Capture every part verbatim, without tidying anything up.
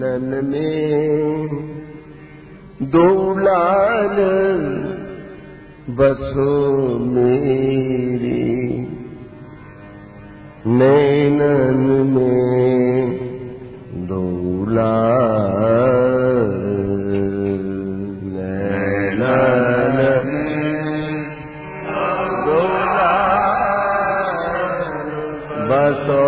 नैनन में दुलाल बसो मेरे, नैनन में दुलाल, नैनन में दुलाल बसो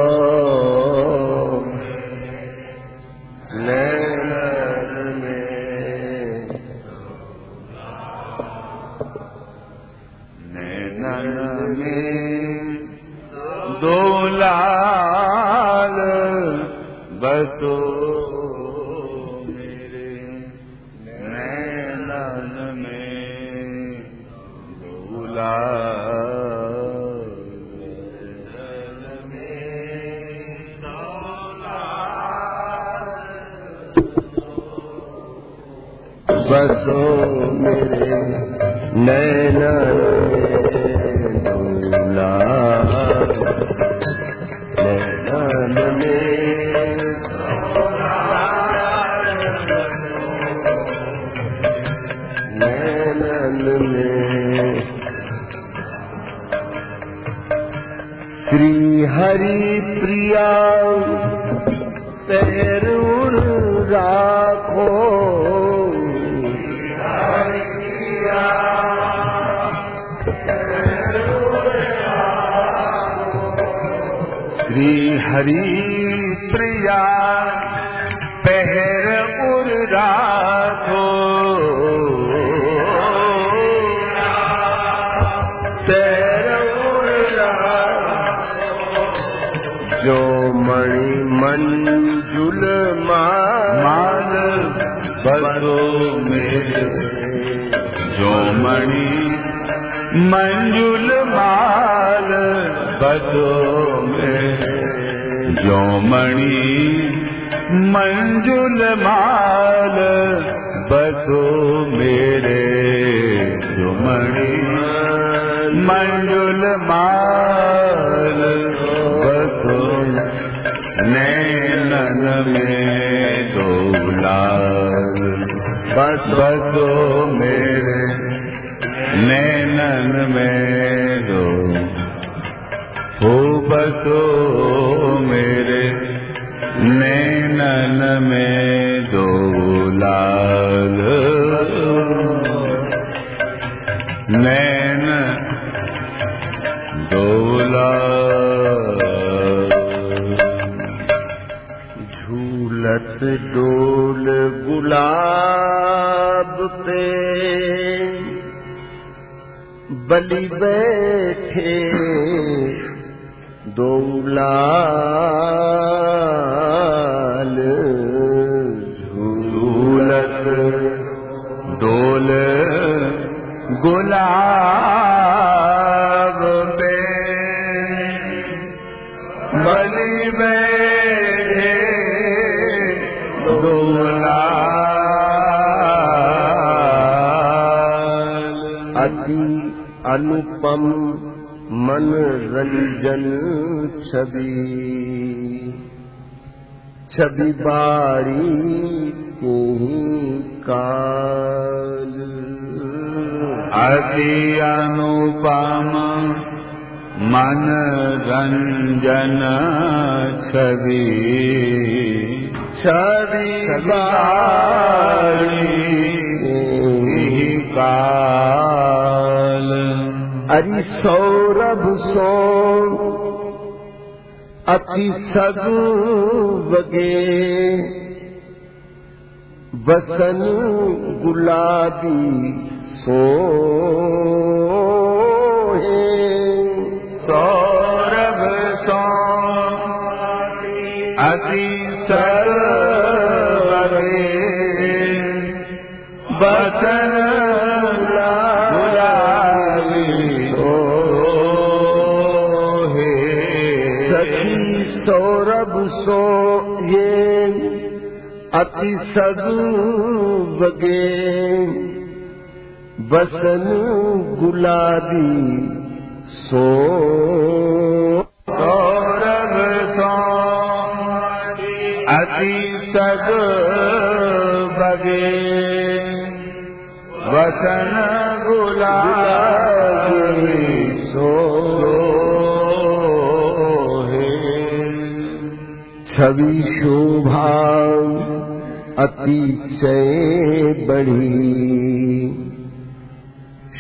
बसो मेरे, नैनन में दुलाल, नैनन में दुलाल, नैनन में श्री हरि प्रिया तेरु राखो, श्री हरि प्रिया पहर उर राखो, पहर उर राखो, जो मणि मंजुल माल बसो मेरे, जो मणि मंजुल माल बसो, जो मणि मंजुल माल बसो मेरे, जो मणि मंजुल माल बसो, नैनन में दुलाल बसो मेरे, नैनन में दो हो बसो मेरे, नैनन में दुलाल, नैन दुलाल, झूलत डोल गुलाब पे बलि बैठे दुलाल, झूलत डोल गुलाब पे बलि बैठे दुलाल, अति अनुपम मन रंजन छवि, छवि बारी कोई काल, अति अनुपम मन रंजन छवि, छवि बारी कोई काल, अरि सौरभ सो अति सगु बगे बसन गुलाबी सोहे, सौरभ सो अति सगु बगे बसन सो, ये अति सगु बगे बसन गुलाबी सो, सौरभ सो अति अति सद बगे वसन गुलाबी सोहे छवि शोभा अतिशय बड़ी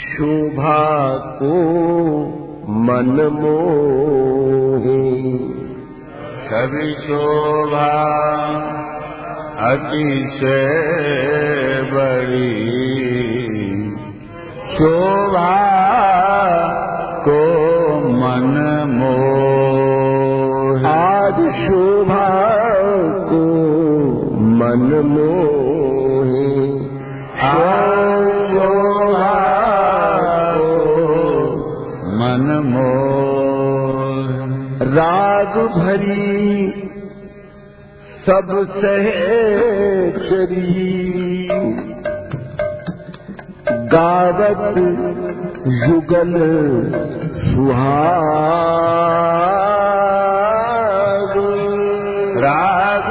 शोभा को मन मोहे छवि शोभा अतिशय बड़ी शोभा को मन मोहे आज शोभा को मन मोहे शोभा मन मोहे राग भरी सब सहचरी गावत जुगल सुहाग राग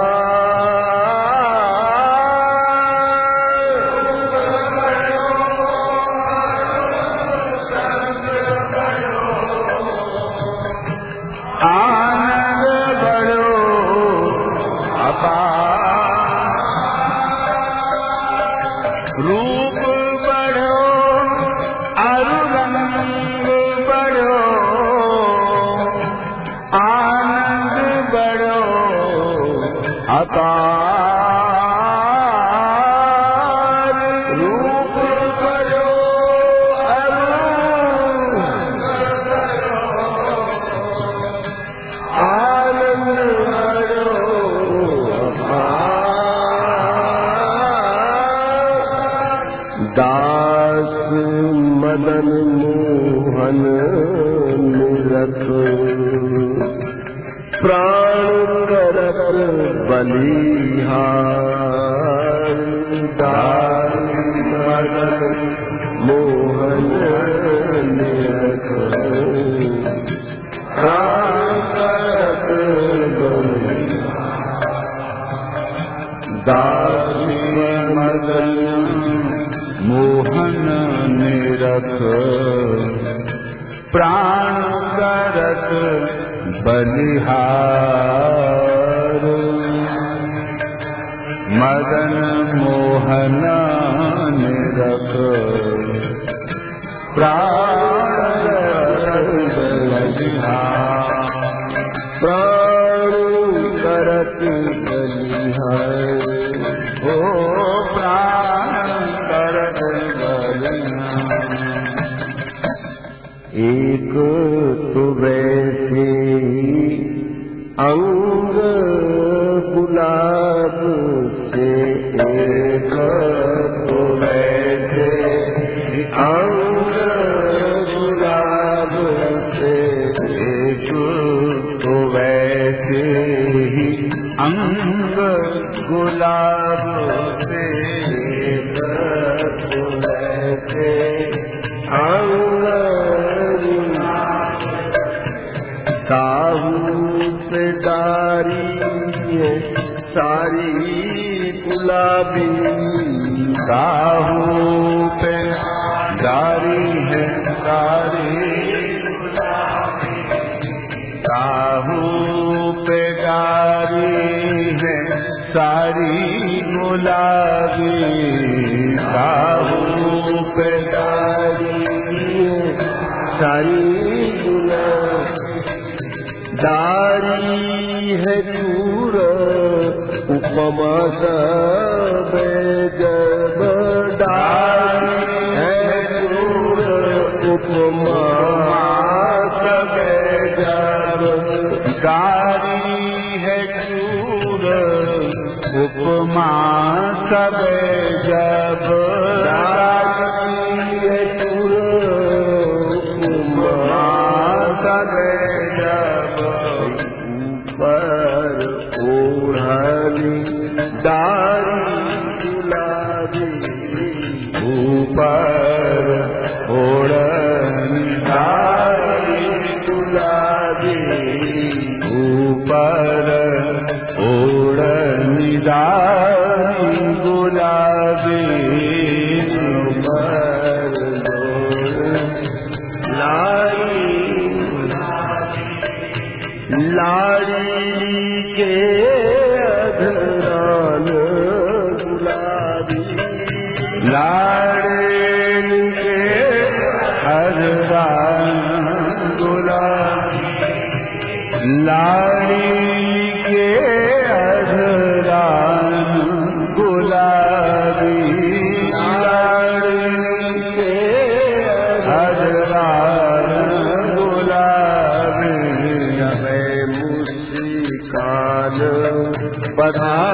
बढ़ाए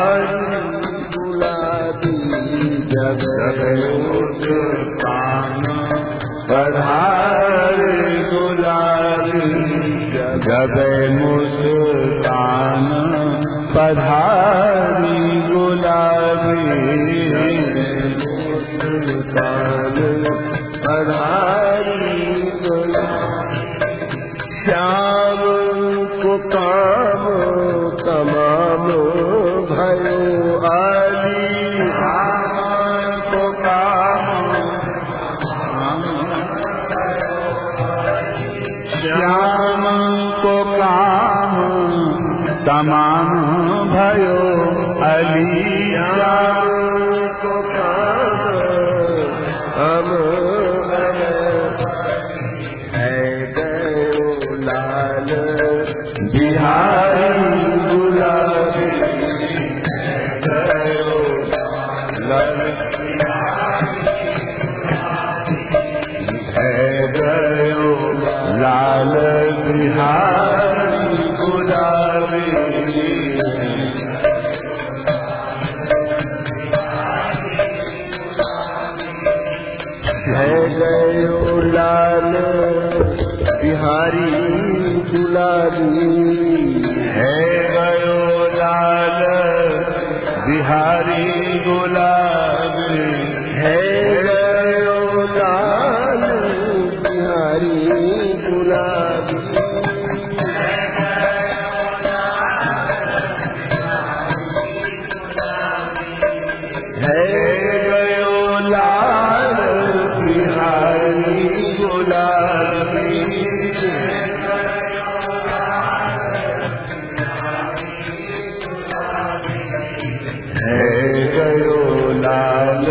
जब मुस्कान पधारी गुलाबी पधारी श्याम को काम तमाम भयो आली श्याम को काम तमाम भयो अली श्याम को काम अब है गयो लाल बिहारी गुलाबी है गयो लाल है गयो लाल बिहारी गुलाबी है गयो लाल बिहारी गुलाबी है गयो लाल बिहारी गुलाबी है गयो लाल बिहारी गुलाबी है गयो लाल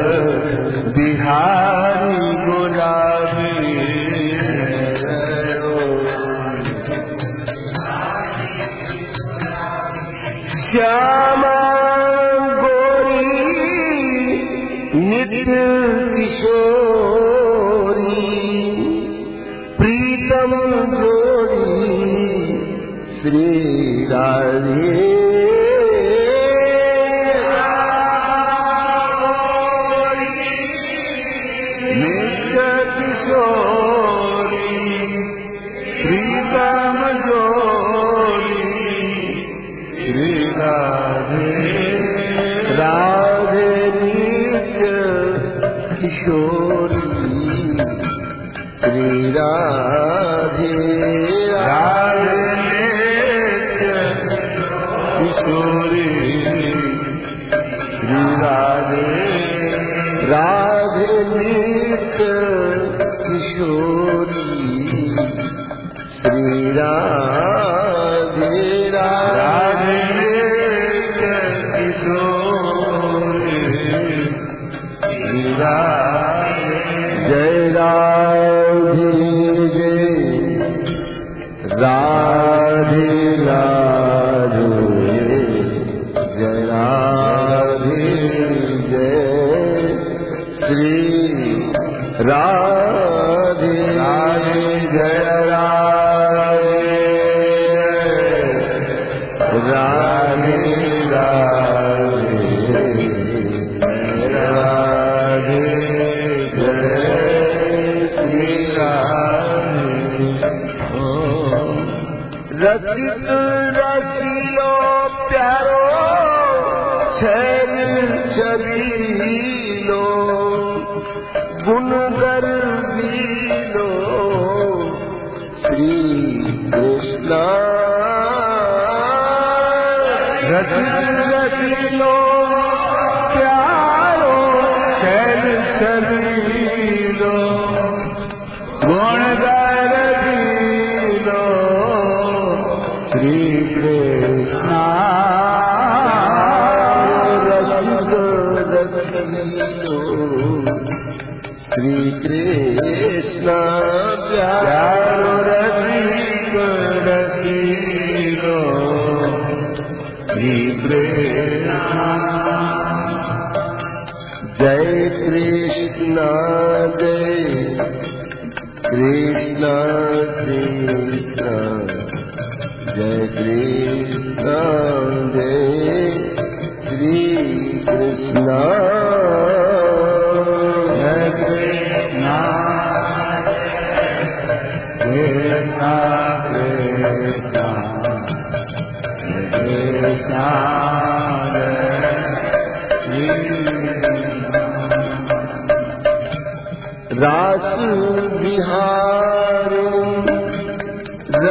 बिहारी गुलाबी है गयो लाल बिहारी गुलाबी श्यामा गोरी नित्य किशोरी प्रीतम जोड़ी श्री राधे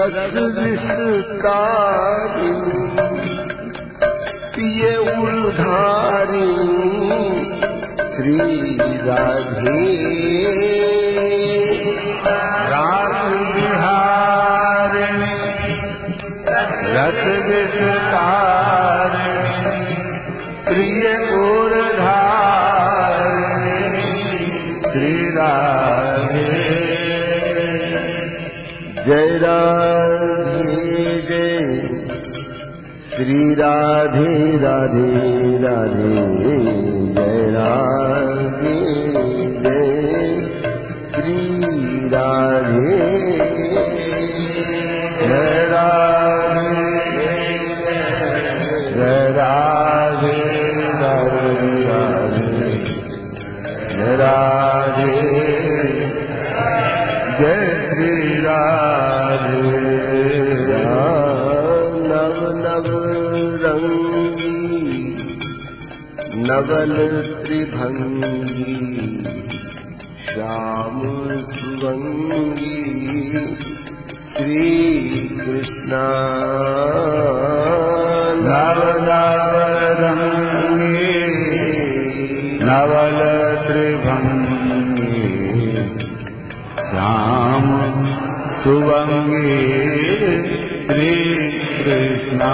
रस विस्तारी पिए उधारी श्री जय राधे जय श्री राधे राधे राधे जय राधे जय श्री राधे जय राधे जय राधे राधे जय राधे जय श्री राधे नवल त्रिभंगी श्याम सुवंगी श्री कृष्ण नवल रंगी नवल त्रिभंगी श्याम सुवंगी श्री कृष्ण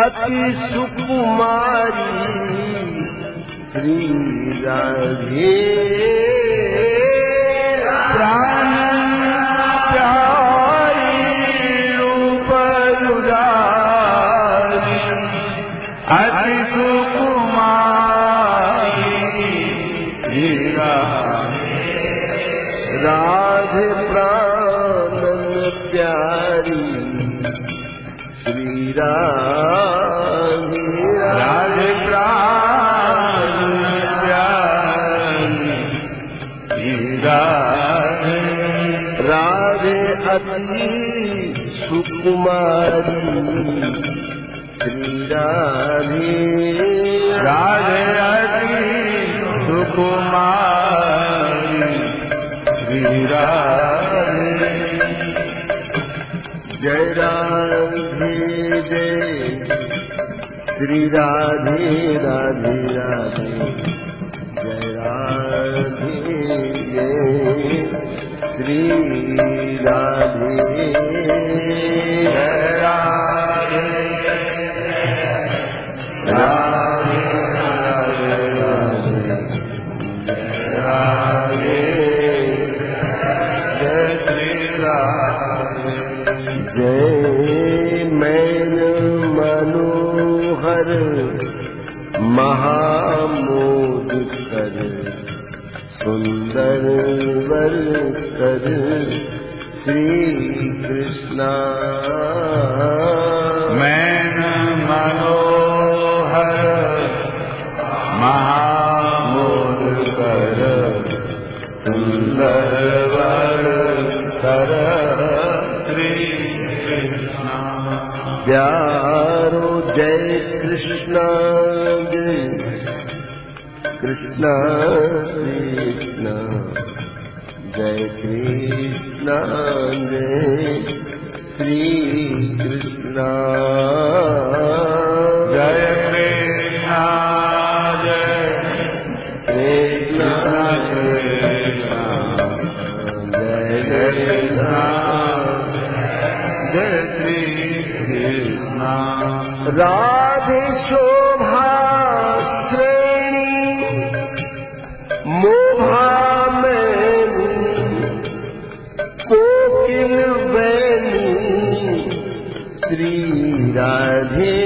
अति सुकुमारी श्री राधे प्राण प्यारी रूप दुलारी अति सुकुमारी श्री राधे राधे प्राण प्यारी श्री राधे अति सुकुमारी श्री राधे राधे अति सुकुमारी श्री राधे जय राधे जय श्री राधे राधे राधे जय राधे जय श्री राधे राधे राधे राधे जय श्री राधे जय मैन मनोहर महामोद कर सुंदर वर कर श्री कृष्ण मैन मनोहर महामोद कर सुंदर वर कर श्री कृष्ण प्यारो जय कृष्ण जय कृष्ण कृष्ण जय कृष्ण जय श्री कृष्ण जय कृष्ण जय कृष्ण जय कृष्ण जय श्री कृष्ण राधे शोभा श्रेणी मोहा श्री राधे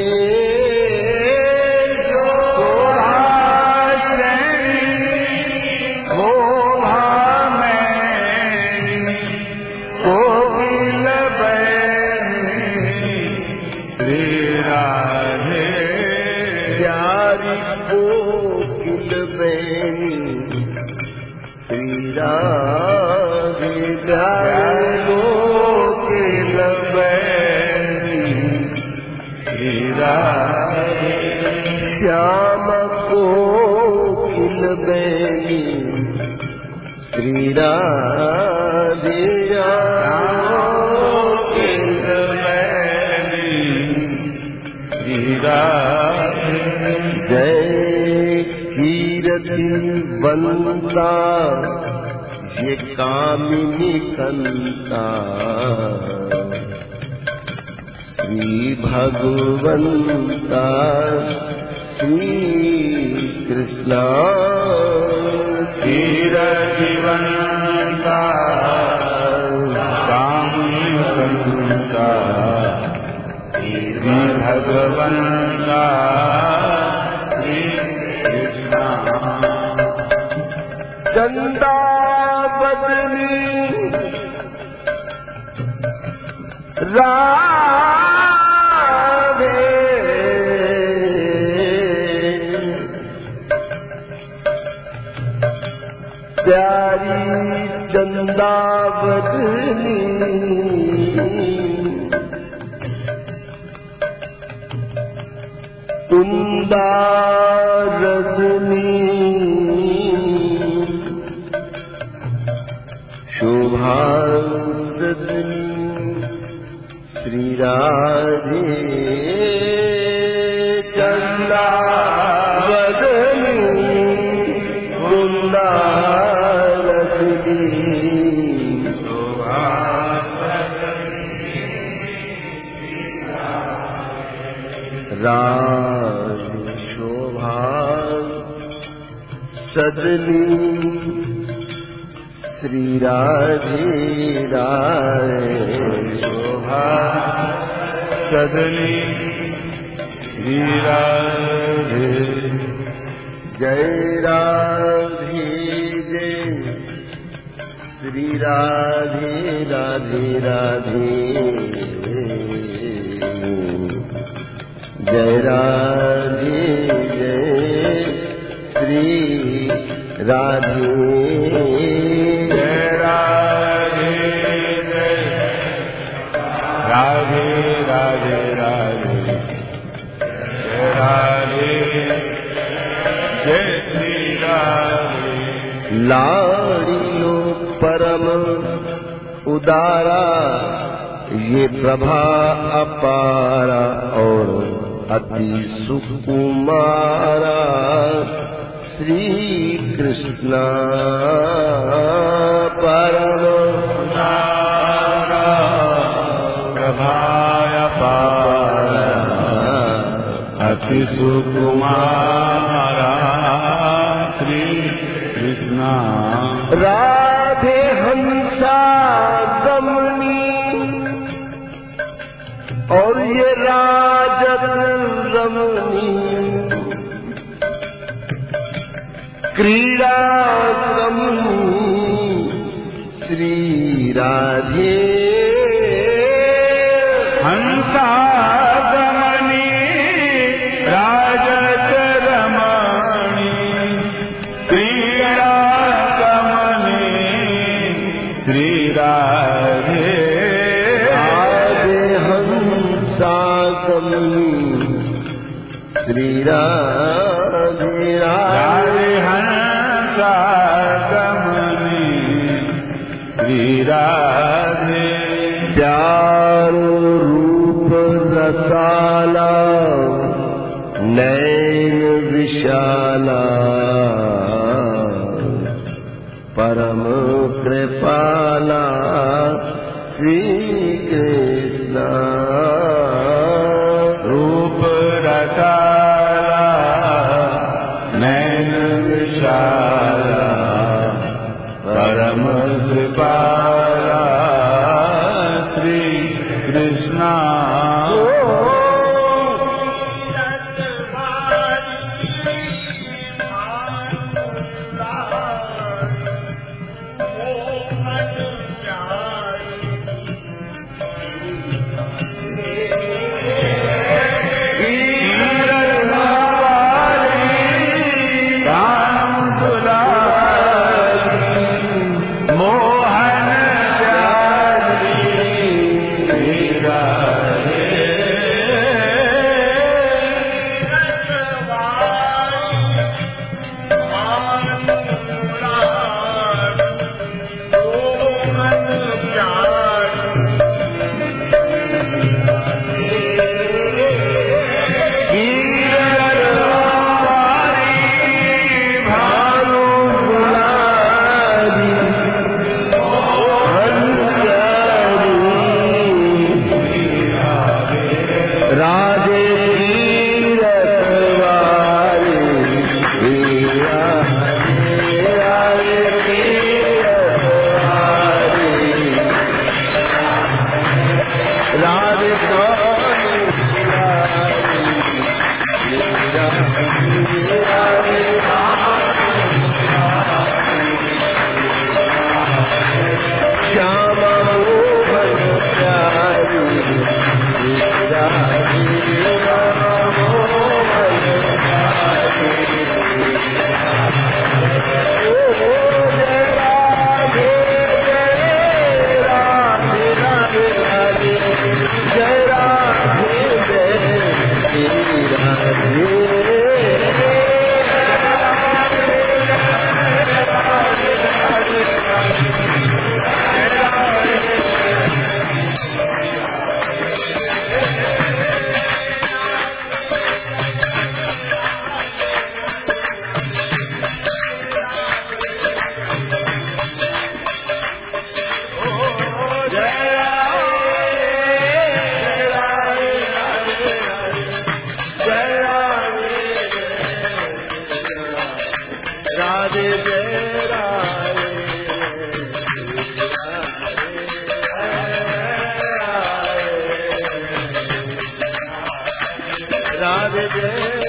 श्याम को खिलबेली श्री राधे जय कीरति बनता ये कामिनी कंता श्री भगवंता श्री कृष्णा कीरति बनता कामिनी कंता श्री भगवंता चंदा बदली राधे प्यारी चंदा बदली तुंदा रजनी श्री राधे चंदा बदनी गुंदा रजनी राज शोभा सजनी श्री राधे राय शोभा सजनी श्री राधे जय राधे जय श्री राधे राधे राधे जय राधे जय श्री राधे लाड़ियों परम उदारा ये प्रभा अपारा और अति सुकुमारा श्री कृष्ण परम उदारा प्रभा अपारा अति सुकुमारा श्री राधे हंसा दमनी और ये राजत रमनी क्रीड़ा रमनी श्री राधे हंसा दमनी राजत श्री राधे राधे हंसा कमनी श्री राधे चारो रूप रसाला नैन विशाला परम कृपाला श्री कृष्णा रूप रसा परम कृपाला श्री कृष्णा Yeah.